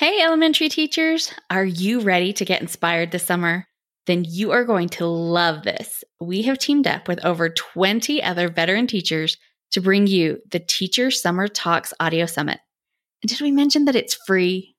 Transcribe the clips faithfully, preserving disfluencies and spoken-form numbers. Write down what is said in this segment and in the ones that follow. Hey, elementary teachers, are you ready to get inspired this summer? Then you are going to love this. We have teamed up with over twenty other veteran teachers to bring you the Teacher Summer Talks Audio Summit. And did we mention that it's free?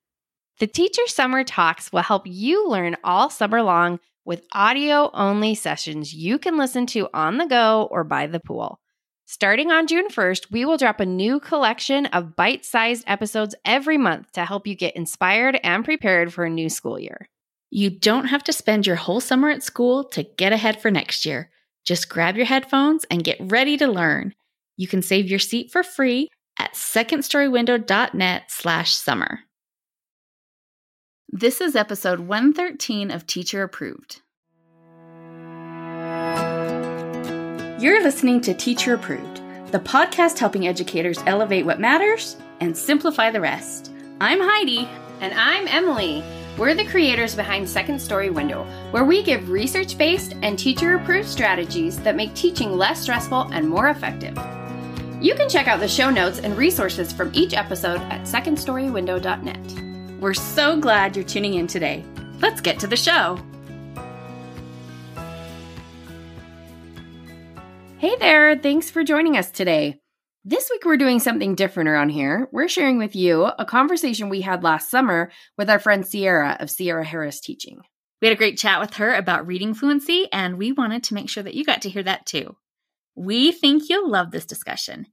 The Teacher Summer Talks will help you learn all summer long with audio-only sessions you can listen to on the go or by the pool. Starting on June first, we will drop a new collection of bite-sized episodes every month to help you get inspired and prepared for a new school year. You don't have to spend your whole summer at school to get ahead for next year. Just grab your headphones and get ready to learn. You can save your seat for free at second story window dot net slash summer. This is episode one thirteen of Teacher Approved. You're listening to Teacher Approved, the podcast helping educators elevate what matters and simplify the rest. I'm Heidi. And I'm Emily. We're the creators behind Second Story Window, where we give research-based and teacher-approved strategies that make teaching less stressful and more effective. You can check out the show notes and resources from each episode at second story window dot net. We're so glad you're tuning in today. Let's get to the show. Hey there, thanks for joining us today. This week we're doing something different around here. We're sharing with you a conversation we had last summer with our friend Sierra of Sierra Harris Teaching. We had a great chat with her about reading fluency, and we wanted to make sure that you got to hear that too. We think you'll love this discussion.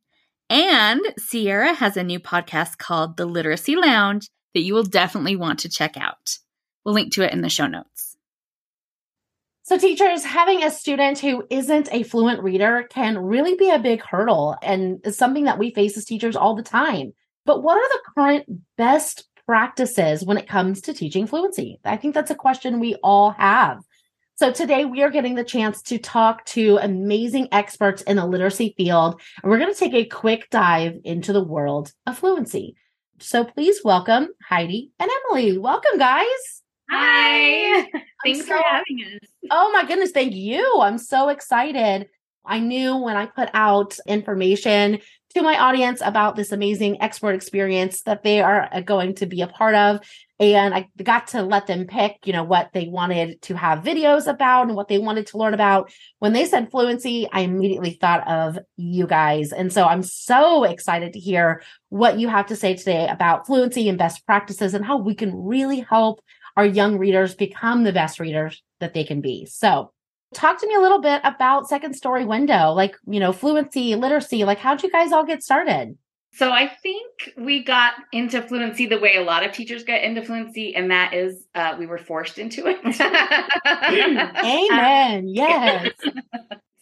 And Sierra has a new podcast called The Literacy Lounge that you will definitely want to check out. We'll link to it in the show notes. So teachers, having a student who isn't a fluent reader can really be a big hurdle and is something that we face as teachers all the time. But what are the current best practices when it comes to teaching fluency? I think that's a question we all have. So today we are getting the chance to talk to amazing experts in the literacy field, and we're going to take a quick dive into the world of fluency. So please welcome Heidi and Emily. Welcome, guys. Hi. Hi. Thanks so, for having us. Oh my goodness. Thank you. I'm so excited. I knew when I put out information to my audience about this amazing expert experience that they are going to be a part of. And I got to let them pick, you know, what they wanted to have videos about and what they wanted to learn about. When they said fluency, I immediately thought of you guys. And so I'm so excited to hear what you have to say today about fluency and best practices and how we can really help our young readers become the best readers that they can be. So talk to me a little bit about Second Story Window, like, you know, fluency, literacy, like how'd you guys all get started? So I think we got into fluency the way a lot of teachers get into fluency, and that is uh, we were forced into it. Amen. Um, yes.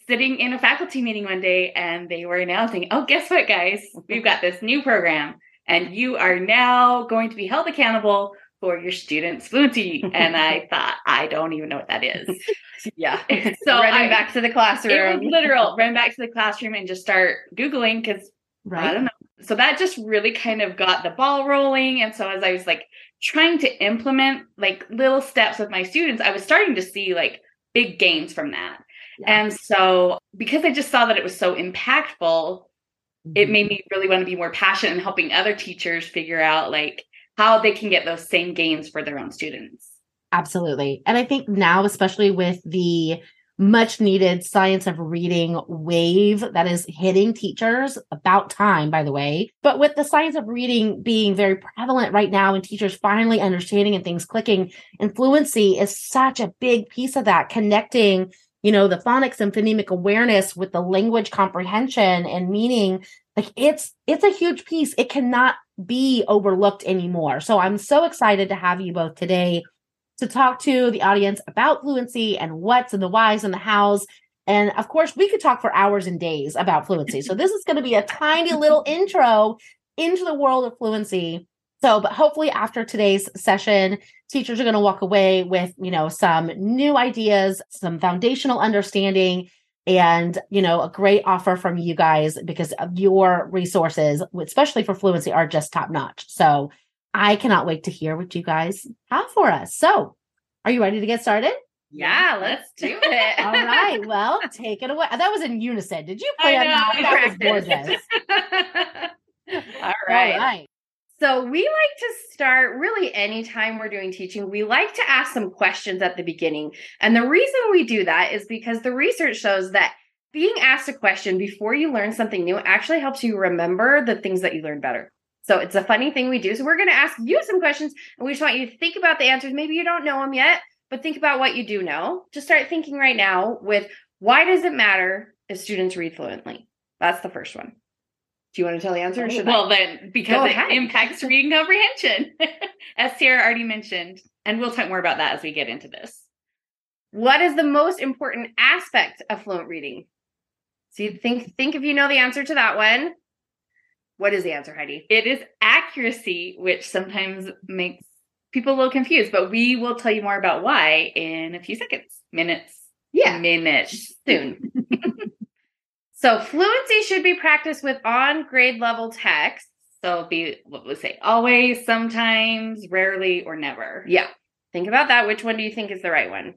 Sitting in a faculty meeting one day, and they were announcing, oh, guess what, guys? We've got this new program, and you are now going to be held accountable for your students' fluency. And I thought, I don't even know what that is. Yeah. So running I, back to the classroom. It was literal. Run back to the classroom and just start Googling because right. I don't know. So that just really kind of got the ball rolling. And so as I was like trying to implement like little steps with my students, I was starting to see like big gains from that. Yeah. And so because I just saw that it was so impactful, mm-hmm. it made me really want to be more passionate in helping other teachers figure out like how they can get those same gains for their own students. Absolutely. And I think now, especially with the much needed science of reading wave that is hitting teachers, about time, by the way. But with the science of reading being very prevalent right now and teachers finally understanding and things clicking, and fluency is such a big piece of that, connecting, you know, the phonics and phonemic awareness with the language comprehension and meaning. Like it's, it's a huge piece. It cannot be overlooked anymore. So I'm so excited to have you both today to talk to the audience about fluency and what's and the whys and the hows. And of course, we could talk for hours and days about fluency. So this is going to be a tiny little intro into the world of fluency. So, but hopefully after today's session, teachers are going to walk away with, you know, some new ideas, some foundational understanding, and, you know, a great offer from you guys because of your resources, especially for fluency, are just top notch. So I cannot wait to hear what you guys have for us. So are you ready to get started? Yeah, let's do it. All right. Well, take it away. That was in unison. Did you play? I know, that? That was gorgeous. All right. All right. So we like to start really anytime we're doing teaching, we like to ask some questions at the beginning. And the reason we do that is because the research shows that being asked a question before you learn something new actually helps you remember the things that you learned better. So it's a funny thing we do. So we're going to ask you some questions, and we just want you to think about the answers. Maybe you don't know them yet, but think about what you do know. Just start thinking right now with, why does it matter if students read fluently? That's the first one. Do you want to tell the answer? Or should well, I? then because it impacts reading comprehension, as Sierra already mentioned. And we'll talk more about that as we get into this. What is the most important aspect of fluent reading? So you think, think if you know the answer to that one. What is the answer, Heidi? It is accuracy, which sometimes makes people a little confused, but we will tell you more about why in a few seconds, minutes. Yeah. Minutes. Soon. So fluency should be practiced with on grade level text. So be what we say, always, sometimes, rarely, or never. Yeah. Think about that. Which one do you think is the right one?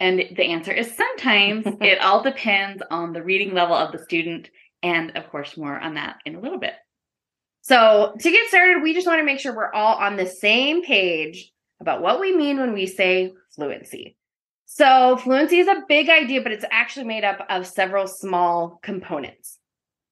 And the answer is sometimes. It all depends on the reading level of the student. And of course, more on that in a little bit. So to get started, we just want to make sure we're all on the same page about what we mean when we say fluency. So fluency is a big idea, but it's actually made up of several small components.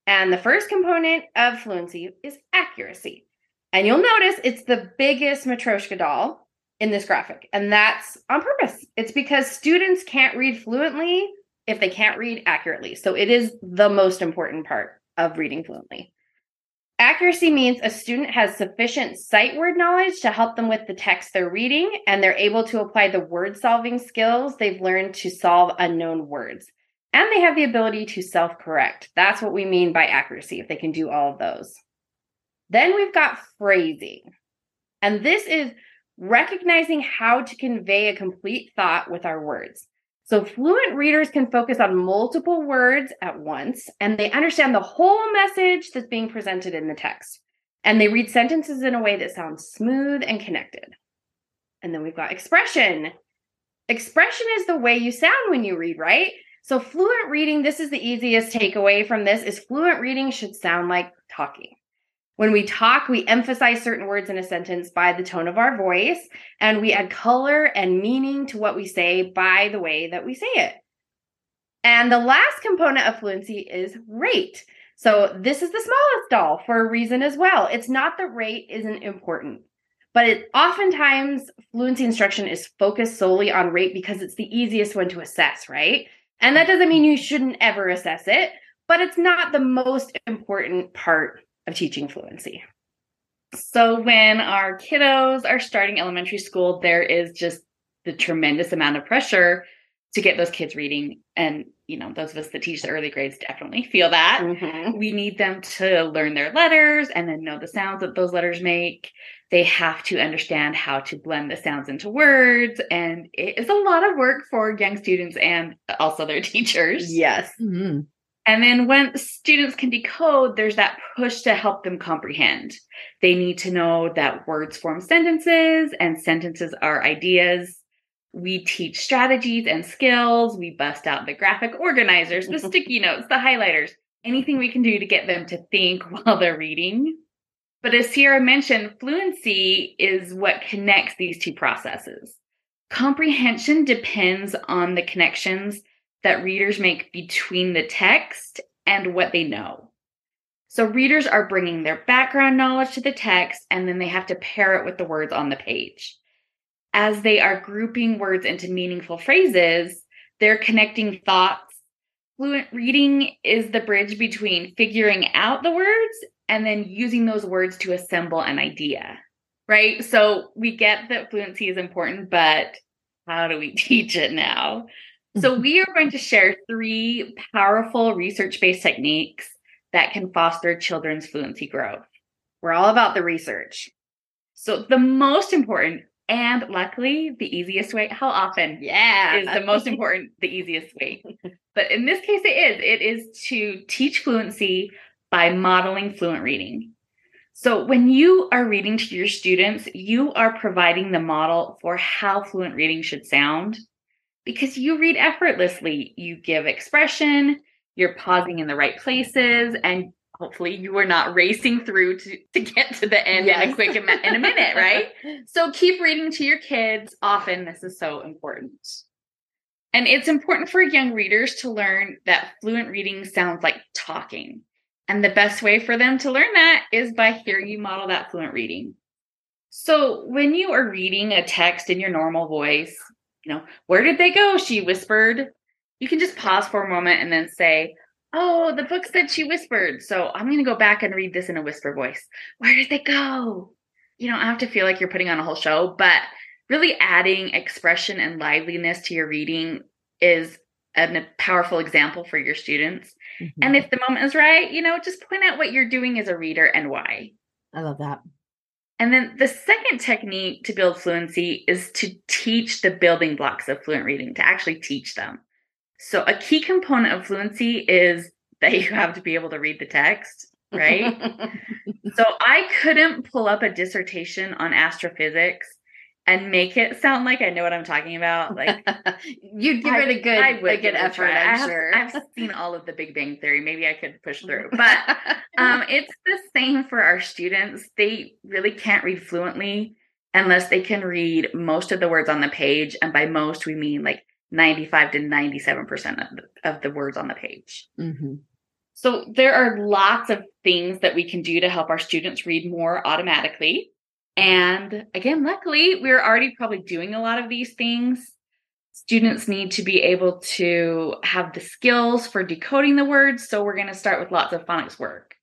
And the first component of fluency is accuracy. And you'll notice it's the biggest Matryoshka doll in this graphic. And that's on purpose. It's because students can't read fluently if they can't read accurately. So it is the most important part of reading fluently. Accuracy means a student has sufficient sight word knowledge to help them with the text they're reading, and they're able to apply the word-solving skills they've learned to solve unknown words. And they have the ability to self-correct. That's what we mean by accuracy, if they can do all of those. Then we've got phrasing. And this is recognizing how to convey a complete thought with our words. So fluent readers can focus on multiple words at once, and they understand the whole message that's being presented in the text. And they read sentences in a way that sounds smooth and connected. And then we've got expression. Expression is the way you sound when you read, right? So fluent reading, this is the easiest takeaway from this, is fluent reading should sound like talking. When we talk, we emphasize certain words in a sentence by the tone of our voice, and we add color and meaning to what we say by the way that we say it. And the last component of fluency is rate. So this is the smallest doll for a reason as well. It's not that rate isn't important, but it, oftentimes fluency instruction is focused solely on rate because it's the easiest one to assess, right? And that doesn't mean you shouldn't ever assess it, but it's not the most important part of teaching fluency. So when our kiddos are starting elementary school, there is just the tremendous amount of pressure to get those kids reading. And, you know, those of us that teach the early grades definitely feel that. Mm-hmm. We need them to learn their letters and then know the sounds that those letters make. They have to understand how to blend the sounds into words. And it is a lot of work for young students and also their teachers. Yes. Mm-hmm. And then when students can decode, there's that push to help them comprehend. They need to know that words form sentences and sentences are ideas. We teach strategies and skills. We bust out the graphic organizers, the sticky notes, the highlighters, anything we can do to get them to think while they're reading. But as Sierra mentioned, fluency is what connects these two processes. Comprehension depends on the connections that readers make between the text and what they know. So readers are bringing their background knowledge to the text, and then they have to pair it with the words on the page. As they are grouping words into meaningful phrases, they're connecting thoughts. Fluent reading is the bridge between figuring out the words and then using those words to assemble an idea, right? So we get that fluency is important, but how do we teach it now? So we are going to share three powerful research-based techniques that can foster children's fluency growth. We're all about the research. So the most important, and luckily the easiest way, how often yeah. is the most important, the easiest way. But in this case, it is. It is to teach fluency by modeling fluent reading. So when you are reading to your students, you are providing the model for how fluent reading should sound. Because you read effortlessly, you give expression, you're pausing in the right places, and hopefully you are not racing through to, to get to the end yes. in a quick in a minute, right? So keep reading to your kids. Often this is so important. And it's important for young readers to learn that fluent reading sounds like talking. And the best way for them to learn that is by hearing you model that fluent reading. So when you are reading a text in your normal voice, you know, where did they go? She whispered. You can just pause for a moment and then say, oh, the book said she whispered. So I'm going to go back and read this in a whisper voice. Where did they go? You don't have to feel like you're putting on a whole show, but really adding expression and liveliness to your reading is a powerful example for your students. Mm-hmm. And if the moment is right, you know, just point out what you're doing as a reader and why. I love that. And then the second technique to build fluency is to teach the building blocks of fluent reading, to actually teach them. So a key component of fluency is that you have to be able to read the text, right? So I couldn't pull up a dissertation on astrophysics and make it sound like I know what I'm talking about. Like you'd give I, it a good, I would a good effort, effort. I'm I have, sure. I've seen all of the Big Bang Theory. Maybe I could push through. But um, it's the same for our students. They really can't read fluently unless they can read most of the words on the page. And by most, we mean like ninety-five to ninety-seven percent of the, of the words on the page. Mm-hmm. So there are lots of things that we can do to help our students read more automatically. And again, luckily, we're already probably doing a lot of these things. Students need to be able to have the skills for decoding the words. So we're going to start with lots of phonics work.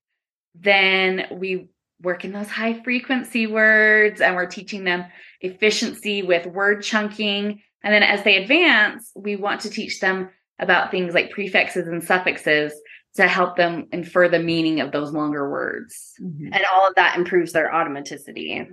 Then we work in those high frequency words, and we're teaching them efficiency with word chunking. And then as they advance, we want to teach them about things like prefixes and suffixes to help them infer the meaning of those longer words. Mm-hmm. And all of that improves their automaticity.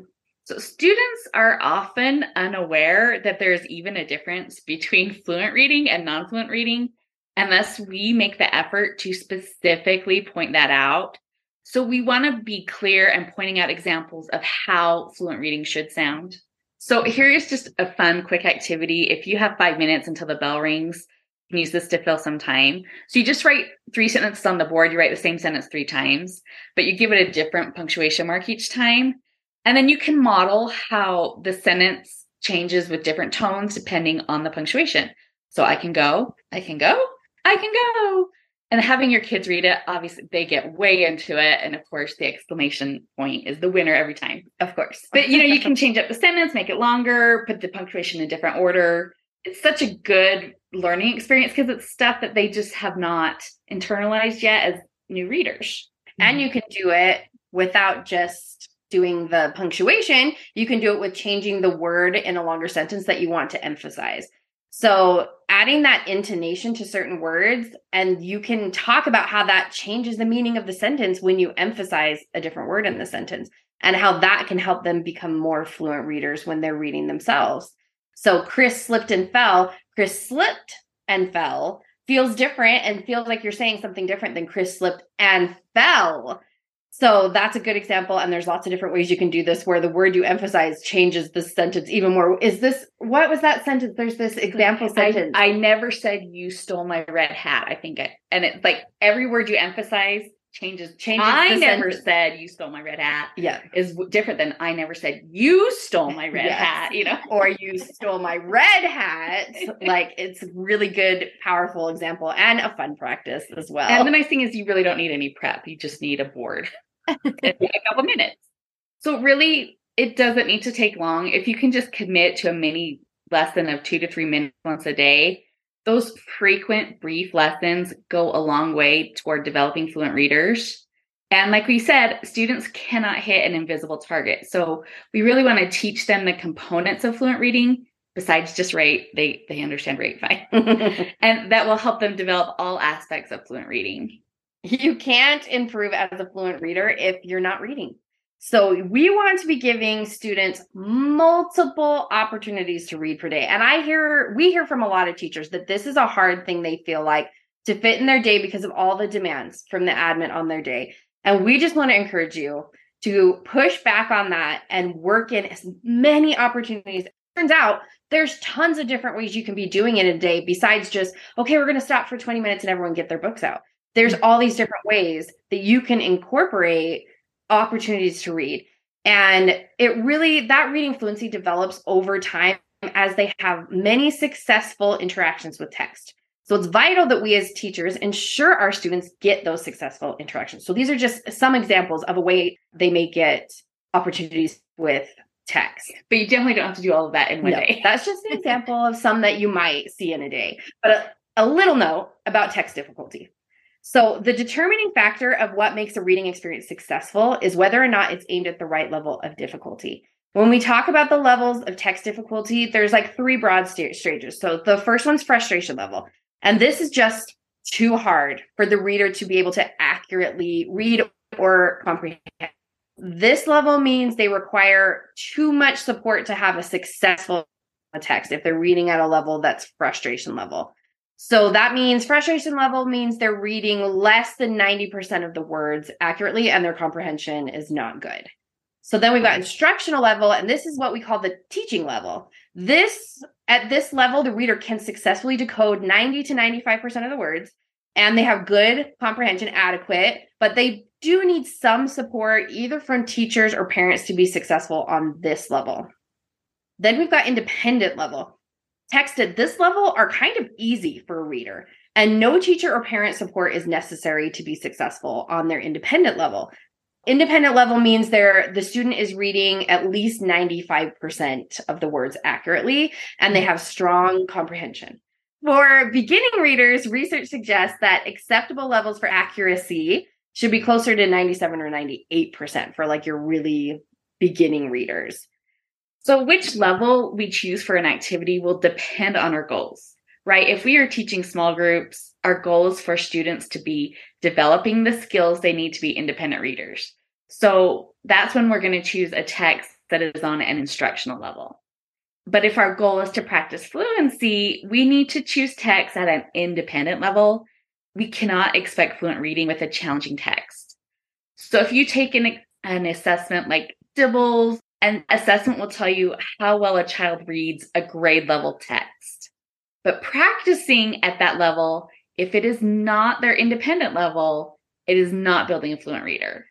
So students are often unaware that there's even a difference between fluent reading and non-fluent reading, unless we make the effort to specifically point that out. So we want to be clear and pointing out examples of how fluent reading should sound. So here is just a fun, quick activity. If you have five minutes until the bell rings, you can use this to fill some time. So you just write three sentences on the board. You write the same sentence three times, but you give it a different punctuation mark each time. And then you can model how the sentence changes with different tones depending on the punctuation. So I can go, I can go, I can go. And having your kids read it, obviously they get way into it. And of course, the exclamation point is the winner every time, of course. But you know, you can change up the sentence, make it longer, put the punctuation in different order. It's such a good learning experience because it's stuff that they just have not internalized yet as new readers. Mm-hmm. And you can do it without just doing the punctuation. You can do it with changing the word in a longer sentence that you want to emphasize. So adding that intonation to certain words, and you can talk about how that changes the meaning of the sentence when you emphasize a different word in the sentence, and how that can help them become more fluent readers when they're reading themselves. So Chris slipped and fell. Chris slipped and fell feels different and feels like you're saying something different than Chris slipped and fell. So that's a good example. And there's lots of different ways you can do this where the word you emphasize changes the sentence even more. Is this, what was that sentence? There's this example sentence. I, I never said you stole my red hat. I think I, and it's like every word you emphasize changes, changes. I never sentence. said you stole my red hat. Yeah. Is different than I never said you stole my red yes. hat, you know, or you stole my red hat. Like it's really good, powerful example and a fun practice as well. And the nice thing is you really don't need any prep. You just need a board. A couple minutes. So really, it doesn't need to take long. If you can just commit to a mini lesson of two to three minutes once a day, those frequent brief lessons go a long way toward developing fluent readers. And like we said, students cannot hit an invisible target. So we really want to teach them the components of fluent reading. Besides just rate, they, they understand rate fine. And that will help them develop all aspects of fluent reading. You can't improve as a fluent reader if you're not reading. So we want to be giving students multiple opportunities to read per day. And I hear, we hear from a lot of teachers that this is a hard thing they feel like to fit in their day because of all the demands from the admin on their day. And we just want to encourage you to push back on that and work in as many opportunities. Turns out there's tons of different ways you can be doing it in a day besides just, okay, we're going to stop for twenty minutes and everyone get their books out. There's all these different ways that you can incorporate opportunities to read. And it really, that reading fluency develops over time as they have many successful interactions with text. So it's vital that we as teachers ensure our students get those successful interactions. So these are just some examples of a way they may get opportunities with text. But you definitely don't have to do all of that in one no, day. That's just an example of some that you might see in a day. But a, a little note about text difficulty. So the determining factor of what makes a reading experience successful is whether or not it's aimed at the right level of difficulty. When we talk about the levels of text difficulty, there's like three broad stages. So the first one's frustration level. And this is just too hard for the reader to be able to accurately read or comprehend. This level means they require too much support to have a successful text if they're reading at a level that's frustration level. So that means frustration level means they're reading less than ninety percent of the words accurately and their comprehension is not good. So then we've got instructional level, and this is what we call the teaching level. This, at this level, the reader can successfully decode ninety to ninety-five percent of the words, and they have good comprehension, adequate, but they do need some support either from teachers or parents to be successful on this level. Then we've got independent level. Text at this level are kind of easy for a reader, and no teacher or parent support is necessary to be successful on their independent level. Independent level means they're, the student is reading at least ninety-five percent of the words accurately, and they have strong comprehension. For beginning readers, research suggests that acceptable levels for accuracy should be closer to ninety-seven or ninety-eight percent for like your really beginning readers. So which level we choose for an activity will depend on our goals, right? If we are teaching small groups, our goal is for students to be developing the skills they need to be independent readers. So that's when we're going to choose a text that is on an instructional level. But if our goal is to practice fluency, we need to choose text at an independent level. We cannot expect fluent reading with a challenging text. So if you take an, an assessment like DIBELS, an assessment will tell you how well a child reads a grade level text. But practicing at that level, if it is not their independent level, it is not building a fluent reader.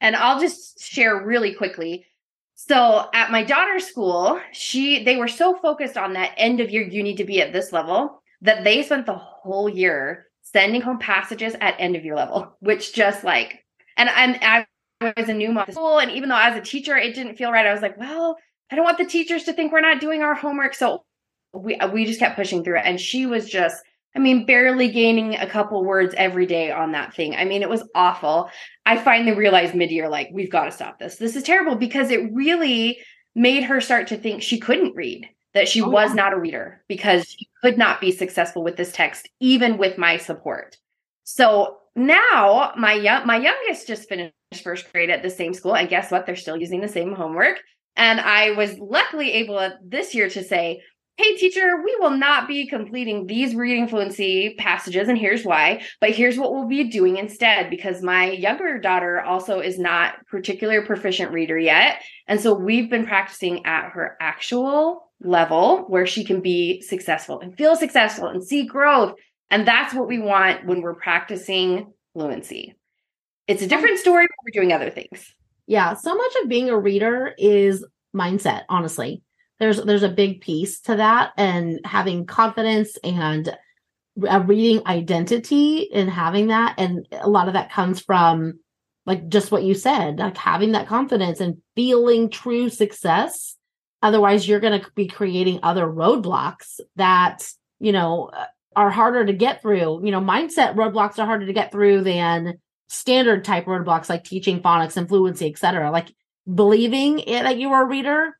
And I'll just share really quickly. So at my daughter's school, she they were so focused on that end of year, you need to be at this level, that they spent the whole year sending home passages at end of year level, which just like, and I'm I I was a new mom at school, and even though as a teacher, it didn't feel right. I was like, well, I don't want the teachers to think we're not doing our homework. So we we just kept pushing through it. And she was just, I mean, barely gaining a couple words every day on that thing. I mean, it was awful. I finally realized mid-year, like, we've got to stop this. This is terrible, because it really made her start to think she couldn't read, that she oh, was wow. not a reader, because she could not be successful with this text, even with my support. So now my young, my youngest just finished first grade at the same school. And guess what? They're still using the same homework. And I was luckily able this year to say, hey, teacher, we will not be completing these reading fluency passages. And here's why. But here's what we'll be doing instead, because my younger daughter also is not particularly a proficient reader yet. And so we've been practicing at her actual level where she can be successful and feel successful and see growth. And that's what we want when we're practicing fluency. It's a different story when we're doing other things. Yeah. So much of being a reader is mindset, honestly. There's there's a big piece to that, and having confidence and a reading identity and having that. And a lot of that comes from like just what you said, like having that confidence and feeling true success. Otherwise, you're going to be creating other roadblocks that, you know, are harder to get through. You know, mindset roadblocks are harder to get through than standard type roadblocks like teaching phonics and fluency, et cetera. Like believing it that you are a reader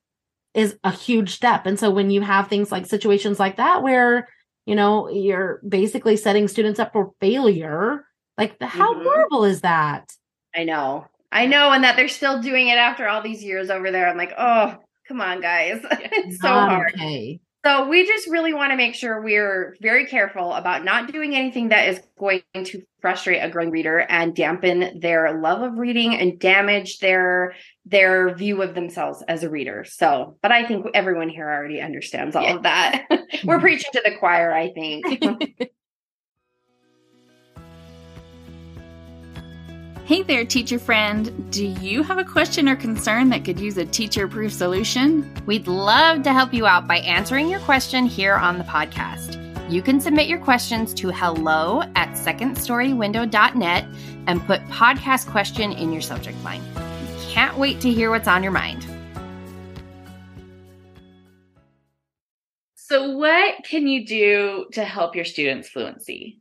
is a huge step. And so when you have things like situations like that, where, you know, you're basically setting students up for failure, like the, how mm-hmm. horrible is that? I know, I know. And that they're still doing it after all these years over there. I'm like, oh, come on guys. It's so okay. hard. So we just really want to make sure we're very careful about not doing anything that is going to frustrate a growing reader and dampen their love of reading and damage their their view of themselves as a reader. So, but I think everyone here already understands all yeah. of that. We're preaching to the choir, I think. Hey there, teacher friend. Do you have a question or concern that could use a teacher-proof solution? We'd love to help you out by answering your question here on the podcast. You can submit your questions to hello at second story window dot net and put podcast question in your subject line. We can't wait to hear what's on your mind. So what can you do to help your students' fluency?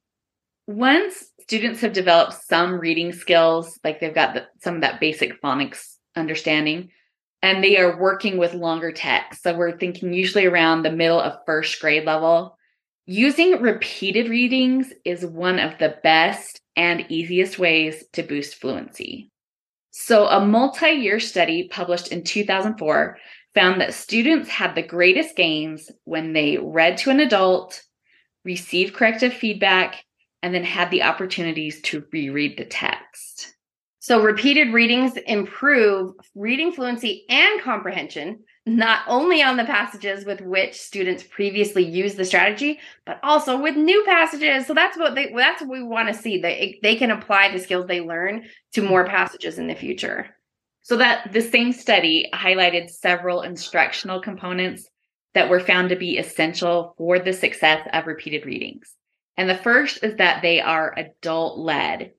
Once students have developed some reading skills, like they've got the, some of that basic phonics understanding, and they are working with longer texts. So we're thinking usually around the middle of first grade level. Using repeated readings is one of the best and easiest ways to boost fluency. So a multi-year study published in two thousand four found that students had the greatest gains when they read to an adult, received corrective feedback, and then had the opportunities to reread the text. So repeated readings improve reading fluency and comprehension, not only on the passages with which students previously used the strategy, but also with new passages. So that's what they, that's what we want to see. They, they can apply the skills they learn to more passages in the future. So that the same study highlighted several instructional components that were found to be essential for the success of repeated readings. And the first is that they are adult-led.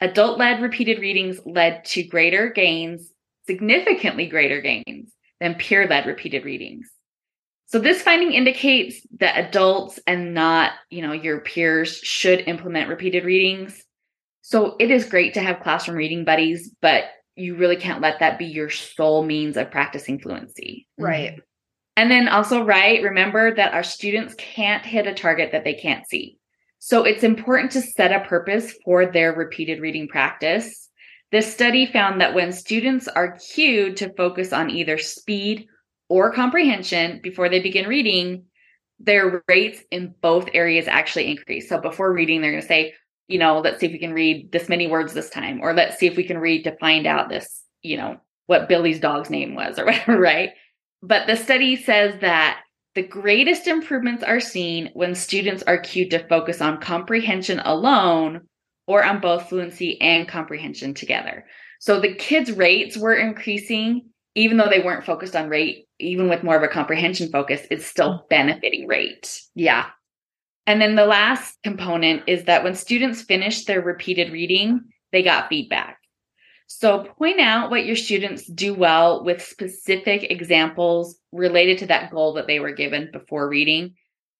Adult-led repeated readings led to greater gains, significantly greater gains, than peer-led repeated readings. So this finding indicates that adults and not, you know, your peers should implement repeated readings. So it is great to have classroom reading buddies, but you really can't let that be your sole means of practicing fluency. Right. And then also, right, remember that our students can't hit a target that they can't see. So it's important to set a purpose for their repeated reading practice. This study found that when students are cued to focus on either speed or comprehension before they begin reading, their rates in both areas actually increase. So before reading, they're going to say, you know, let's see if we can read this many words this time, or let's see if we can read to find out this, you know, what Billy's dog's name was or whatever, right? But the study says that the greatest improvements are seen when students are cued to focus on comprehension alone or on both fluency and comprehension together. So the kids' rates were increasing, even though they weren't focused on rate, even with more of a comprehension focus, it's still benefiting rate. Yeah. And then the last component is that when students finished their repeated reading, they got feedback. So point out what your students do well with specific examples related to that goal that they were given before reading.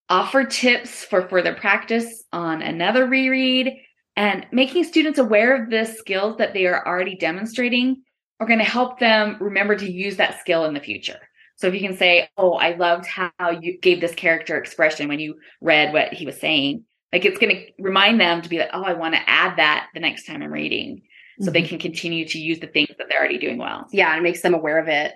Offer tips for further practice on another reread, and making students aware of the skills that they are already demonstrating are going to help them remember to use that skill in the future. So if you can say, oh, I loved how you gave this character expression when you read what he was saying, like it's going to remind them to be like, oh, I want to add that the next time I'm reading. So they can continue to use the things that they're already doing well. Yeah, and it makes them aware of it.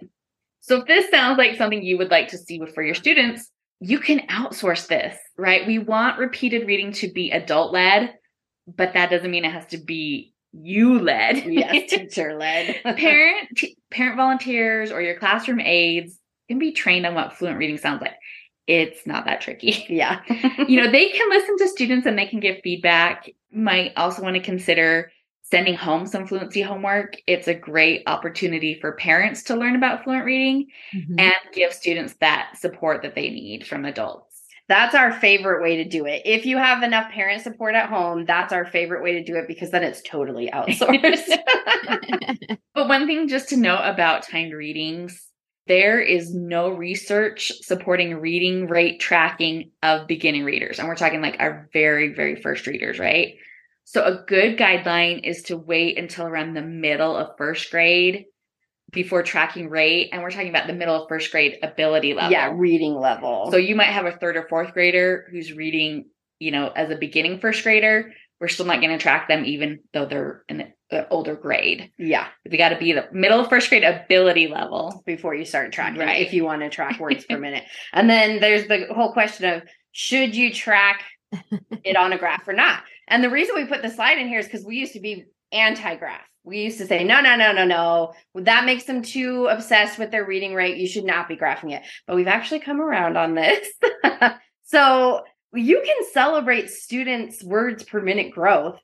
So if this sounds like something you would like to see for your students, you can outsource this, right? We want repeated reading to be adult-led, but that doesn't mean it has to be you-led. Yes, teacher-led. parent, t- parent volunteers or your classroom aides can be trained on what fluent reading sounds like. It's not that tricky. Yeah. You know, they can listen to students and they can give feedback. Might also want to consider sending home some fluency homework. It's a great opportunity for parents to learn about fluent reading mm-hmm. and give students that support that they need from adults. That's our favorite way to do it. If you have enough parent support at home, that's our favorite way to do it because then it's totally outsourced. But one thing just to note about timed readings, there is no research supporting reading rate tracking of beginning readers. And we're talking like our very, very first readers, right? So a good guideline is to wait until around the middle of first grade before tracking rate. And we're talking about the middle of first grade ability level. Yeah, reading level. So you might have a third or fourth grader who's reading, you know, as a beginning first grader. We're still not going to track them even though they're in the older grade. Yeah. They got to be the middle of first grade ability level before you start tracking, right? If you want to track words per minute. And then there's the whole question of should you track it on a graph or not? And the reason we put the slide in here is because we used to be anti-graph. We used to say, no, no, no, no, no. That makes them too obsessed with their reading rate. You should not be graphing it. But we've actually come around on this. So you can celebrate students' words per minute growth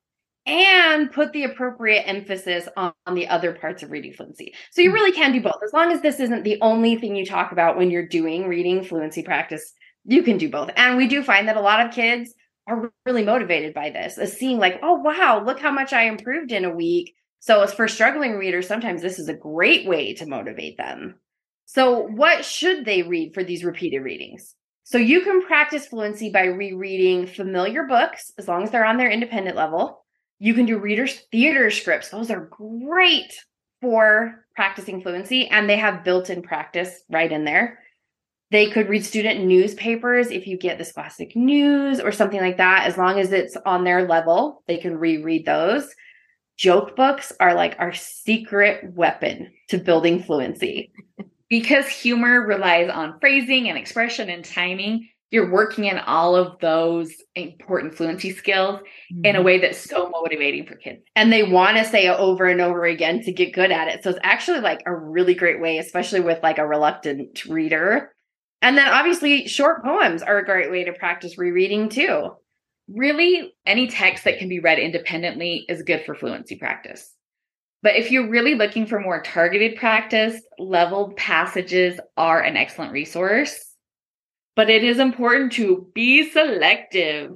and put the appropriate emphasis on, on the other parts of reading fluency. So you really can do both. As long as this isn't the only thing you talk about when you're doing reading fluency practice, you can do both. And we do find that a lot of kids are really motivated by this, as seeing like, oh, wow, look how much I improved in a week. So as for struggling readers, sometimes this is a great way to motivate them. So what should they read for these repeated readings? So you can practice fluency by rereading familiar books, as long as they're on their independent level. You can do readers' theater scripts. Those are great for practicing fluency, and they have built-in practice right in there. They could read student newspapers if you get the Scholastic News or something like that. As long as it's on their level, they can reread those. Joke books are like our secret weapon to building fluency. Because humor relies on phrasing and expression and timing, you're working in all of those important fluency skills mm-hmm. in a way that's so motivating for kids. And they want to say it over and over again to get good at it. So it's actually like a really great way, especially with like a reluctant reader. And then obviously short poems are a great way to practice rereading too. Really, any text that can be read independently is good for fluency practice. But if you're really looking for more targeted practice, leveled passages are an excellent resource. But it is important to be selective.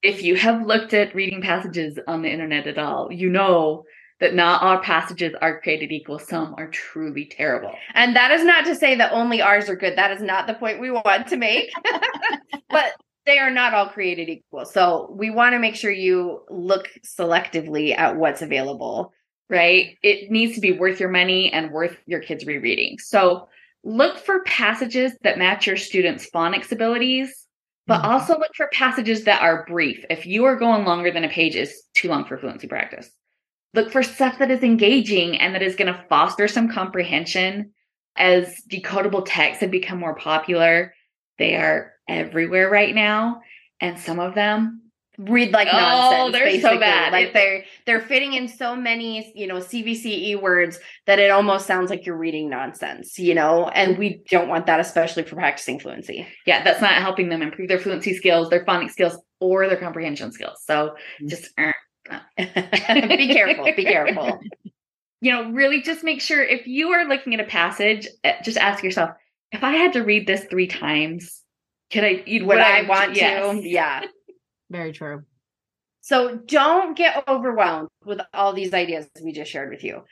If you have looked at reading passages on the internet at all, you know that not all passages are created equal. Some are truly terrible. And that is not to say that only ours are good. That is not the point we want to make. But they are not all created equal. So we want to make sure you look selectively at what's available, right? It needs to be worth your money and worth your kids rereading. So look for passages that match your students' phonics abilities, but mm-hmm. also look for passages that are brief. If you are going longer than a page, is too long for fluency practice. Look for stuff that is engaging and that is going to foster some comprehension. As decodable texts have become more popular, they are everywhere right now. And some of them read like nonsense. Oh, they're basically so bad. Like they're, they're fitting in so many, you know, C V C E words that it almost sounds like you're reading nonsense, you know, and we don't want that, especially for practicing fluency. Yeah. That's not helping them improve their fluency skills, their phonics skills, or their comprehension skills. So just uh, be careful, be careful. You know, really just make sure if you are looking at a passage, just ask yourself, if I had to read this three times, could I eat what I, I want yes. to? Yeah. Very true. So don't get overwhelmed with all these ideas we just shared with you.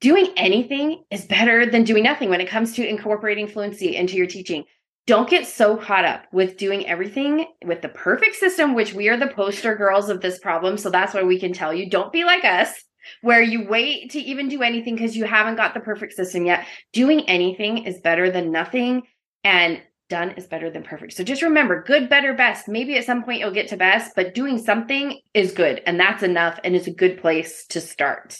Doing anything is better than doing nothing when it comes to incorporating fluency into your teaching. Don't get so caught up with doing everything with the perfect system, which we are the poster girls of this problem. So that's why we can tell you, don't be like us, where you wait to even do anything because you haven't got the perfect system yet. Doing anything is better than nothing, and done is better than perfect. So just remember, good, better, best. Maybe at some point you'll get to best, but doing something is good, and that's enough, and it's a good place to start.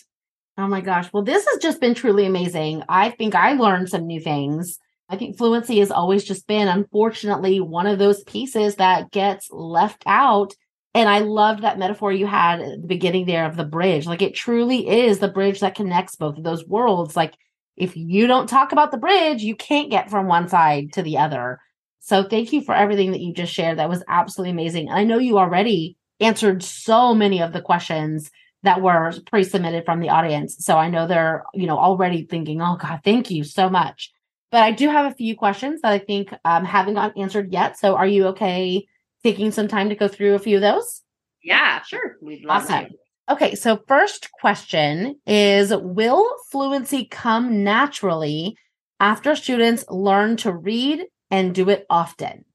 Oh my gosh. Well, this has just been truly amazing. I think I learned some new things. I think fluency has always just been, unfortunately, one of those pieces that gets left out. And I loved that metaphor you had at the beginning there of the bridge. Like it truly is the bridge that connects both of those worlds. Like if you don't talk about the bridge, you can't get from one side to the other. So thank you for everything that you just shared. That was absolutely amazing. And I know you already answered so many of the questions that were pre-submitted from the audience. So I know they're, you know, already thinking, oh God, thank you so much. But I do have a few questions that I think um, haven't gotten answered yet. So are you okay taking some time to go through a few of those? Yeah, sure. We'd love awesome. That. Okay, so first question is, will fluency come naturally after students learn to read and do it often?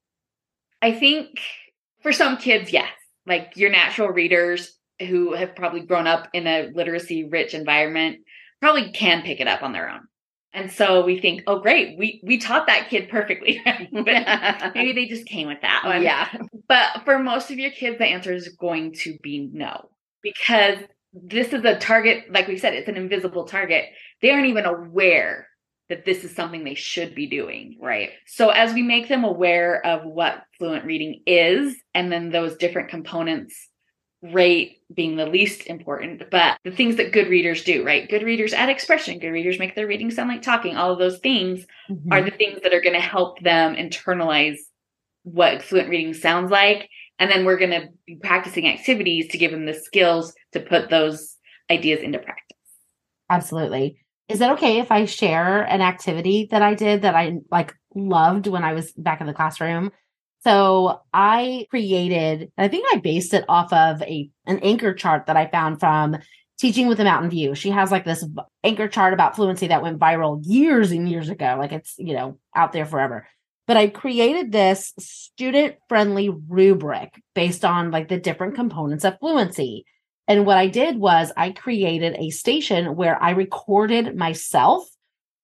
I think for some kids, yes. Like your natural readers who have probably grown up in a literacy-rich environment probably can pick it up on their own. And so we think, oh, great, we we taught that kid perfectly. But maybe they just came with that one. Yeah. But for most of your kids, the answer is going to be no, because this is a target. Like we said, it's an invisible target. They aren't even aware that this is something they should be doing. Right. So as we make them aware of what fluent reading is, and then those different components, rate being the least important, but the things that good readers do, right? Good readers add expression. Good readers make their reading sound like talking. All of those things mm-hmm. are the things that are going to help them internalize what fluent reading sounds like And then we're going to be practicing activities to give them the skills to put those ideas into practice. Absolutely. Is it okay if I share an activity that I did that I like loved when I was back in the classroom? So I created, I think I based it off of a an anchor chart that I found from Teaching with a Mountain View. She has like this anchor chart about fluency that went viral years and years ago. Like it's, you know, out there forever. But I created this student-friendly rubric based on like the different components of fluency. And what I did was I created a station where I recorded myself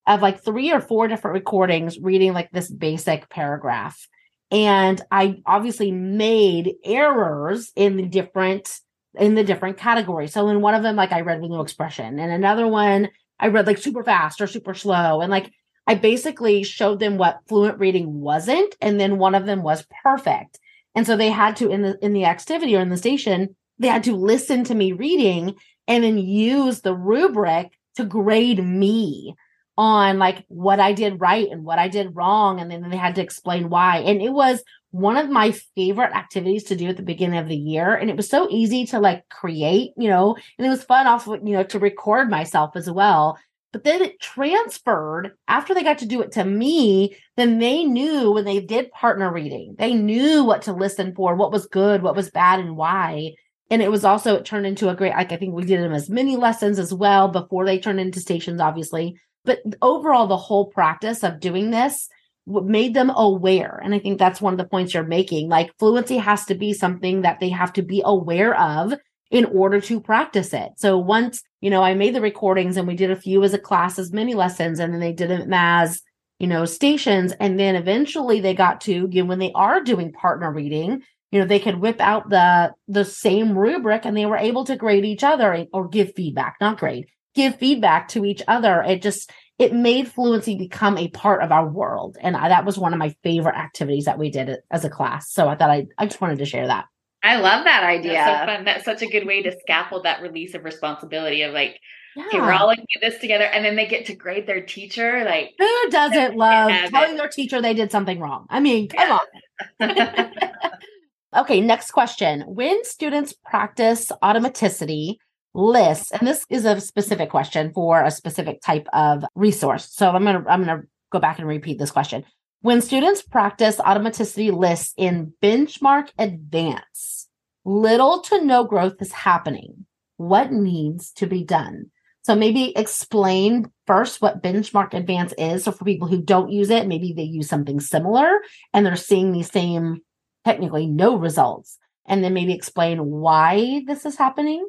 of like three or four different recordings reading like this basic paragraph. And I obviously made errors in the different, in the different categories. So in one of them, like I read with no expression, and another one I read like super fast or super slow. And like, I basically showed them what fluent reading wasn't. And then one of them was perfect. And so they had to, in the, in the activity or in the station, they had to listen to me reading and then use the rubric to grade me on like what I did right and what I did wrong. And then they had to explain why. And it was one of my favorite activities to do at the beginning of the year. And it was so easy to like create, you know, and it was fun also, you know, to record myself as well. But then it transferred after they got to do it to me. Then they knew when they did partner reading, they knew what to listen for, what was good, what was bad, and why. And it was also, it turned into a great, like I think we did them as mini lessons as well before they turned into stations, obviously. But overall, the whole practice of doing this made them aware. And I think that's one of the points you're making. Like fluency has to be something that they have to be aware of in order to practice it. So once, you know, I made the recordings and we did a few as a class as mini lessons, and then they did them as, you know, stations. And then eventually they got to, you know, when they are doing partner reading, you know, they could whip out the the same rubric and they were able to grade each other or give feedback, not grade, give feedback to each other. It just, it made fluency become a part of our world. And I, that was one of my favorite activities that we did as a class. So I thought I, I just wanted to share that. I love that idea. That's so fun. That's such a good way to scaffold that release of responsibility of like, yeah. Okay, we're all going to do this together. And then they get to grade their teacher. Like, who doesn't love telling it. Their teacher they did something wrong? I mean, come yeah. on. Okay, next question. When students practice automaticity lists, and this is a specific question for a specific type of resource. So I'm going to I'm going to go back and repeat this question. When students practice automaticity lists in Benchmark Advance, little to no growth is happening. What needs to be done? So maybe explain first what Benchmark Advance is. So for people who don't use it, maybe they use something similar and they're seeing the same technically no results, and then maybe explain why this is happening.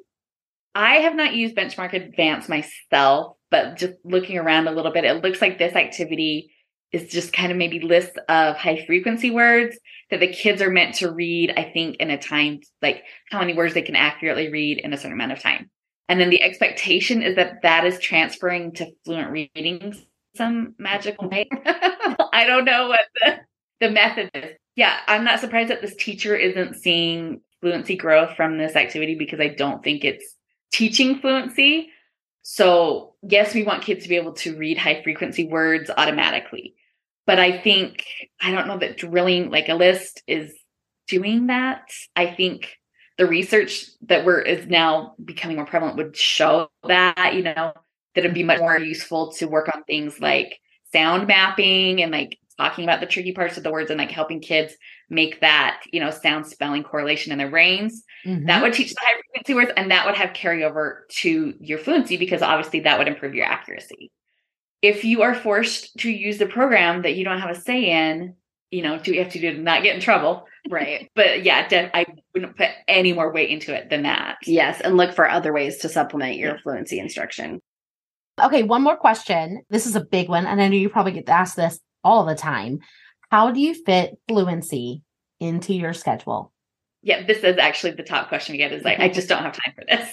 I have not used Benchmark Advance myself, but just looking around a little bit, it looks like this activity is just kind of maybe lists of high frequency words that the kids are meant to read, I think, in a time, like how many words they can accurately read in a certain amount of time. And then the expectation is that that is transferring to fluent reading some magical way. I don't know what the, the method is. Yeah, I'm not surprised that this teacher isn't seeing fluency growth from this activity because I don't think it's teaching fluency. So yes, we want kids to be able to read high frequency words automatically. But I think, I don't know that drilling like a list is doing that. I think the research that we're is now becoming more prevalent would show that, you know, that it'd be much more useful to work on things like sound mapping and like talking about the tricky parts of the words and like helping kids make that, you know, sound spelling correlation in their brains. Mm-hmm. That would teach the high frequency words and that would have carryover to your fluency because obviously that would improve your accuracy. If you are forced to use the program that you don't have a say in, you know, do you have to do to not get in trouble? Right. But yeah, def- I wouldn't put any more weight into it than that. Yes. And look for other ways to supplement your yeah. fluency instruction. Okay. One more question. This is a big one. And I know you probably get to ask this all the time. How do you fit fluency into your schedule? Yeah, this is actually the top question we get is like, I just don't have time for this.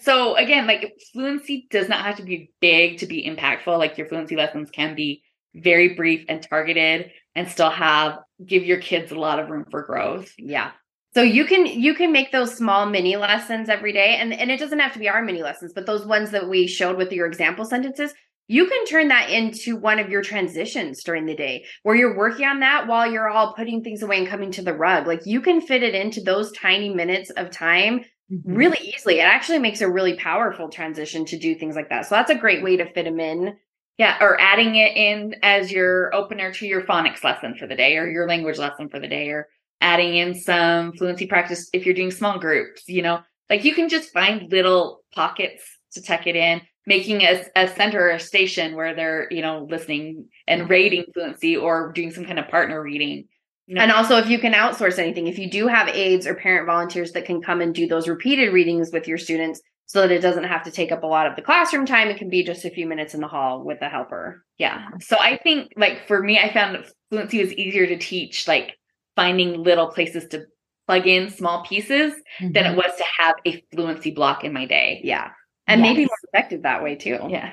So again, like fluency does not have to be big to be impactful. Like your fluency lessons can be very brief and targeted and still have, give your kids a lot of room for growth. Yeah. So you can, you can make those small mini lessons every day. And, and it doesn't have to be our mini lessons, but those ones that we showed with your example sentences, you can turn that into one of your transitions during the day where you're working on that while you're all putting things away and coming to the rug. Like you can fit it into those tiny minutes of time really easily. It actually makes a really powerful transition to do things like that. So that's a great way to fit them in. Yeah. Or adding it in as your opener to your phonics lesson for the day or your language lesson for the day, or adding in some fluency practice if you're doing small groups, you know, like you can just find little pockets to tuck it in, making a, a center or a station where they're, you know, listening and rating fluency or doing some kind of partner reading. You know? And also if you can outsource anything, if you do have aides or parent volunteers that can come and do those repeated readings with your students, so that it doesn't have to take up a lot of the classroom time. It can be just a few minutes in the hall with a helper. Yeah. So I think like for me, I found that fluency was easier to teach, like finding little places to plug in small pieces mm-hmm. than it was to have a fluency block in my day. Yeah. And yes. maybe more effective that way too. Yeah.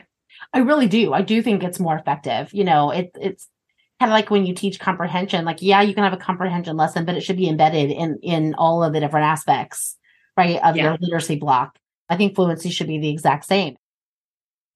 I really do. I do think it's more effective. You know, it, it's kind of like when you teach comprehension, like, yeah, you can have a comprehension lesson, but it should be embedded in, in all of the different aspects, right, of yeah. your literacy block. I think fluency should be the exact same.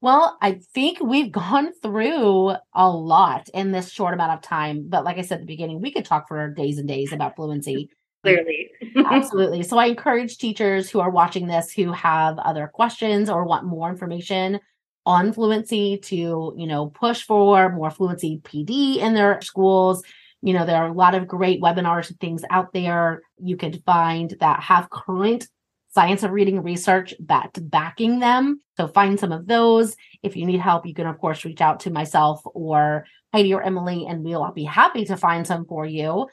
Well, I think we've gone through a lot in this short amount of time. But like I said at the beginning, we could talk for days and days about fluency. Clearly. Absolutely. So I encourage teachers who are watching this who have other questions or want more information on fluency to, you know, push for more fluency P D in their schools. You know, there are a lot of great webinars and things out there you could find that have current science of reading research that's backing them. So find some of those. If you need help, you can, of course, reach out to myself or Heidi or Emily, and we'll be happy to find some for you.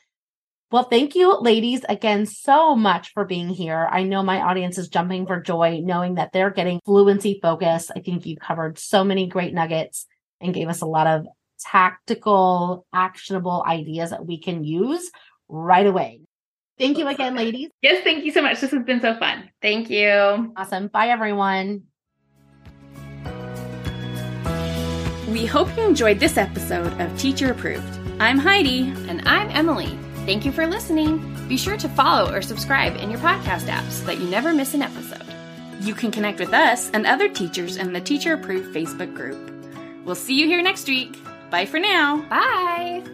Well, thank you, ladies, again, so much for being here. I know my audience is jumping for joy knowing that they're getting fluency focused. I think you covered so many great nuggets and gave us a lot of tactical, actionable ideas that we can use right away. Thank you again, ladies. Yes, thank you so much. This has been so fun. Thank you. Awesome. Bye, everyone. We hope you enjoyed this episode of Teacher Approved. I'm Heidi. And I'm Emily. Thank you for listening. Be sure to follow or subscribe in your podcast app so that you never miss an episode. You can connect with us and other teachers in the Teacher Approved Facebook group. We'll see you here next week. Bye for now. Bye.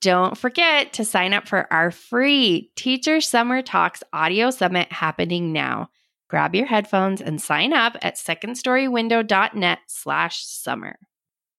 Don't forget to sign up for our free Teacher Summer Talks Audio Summit happening now. Grab your headphones and sign up at second story window dot net slash summer.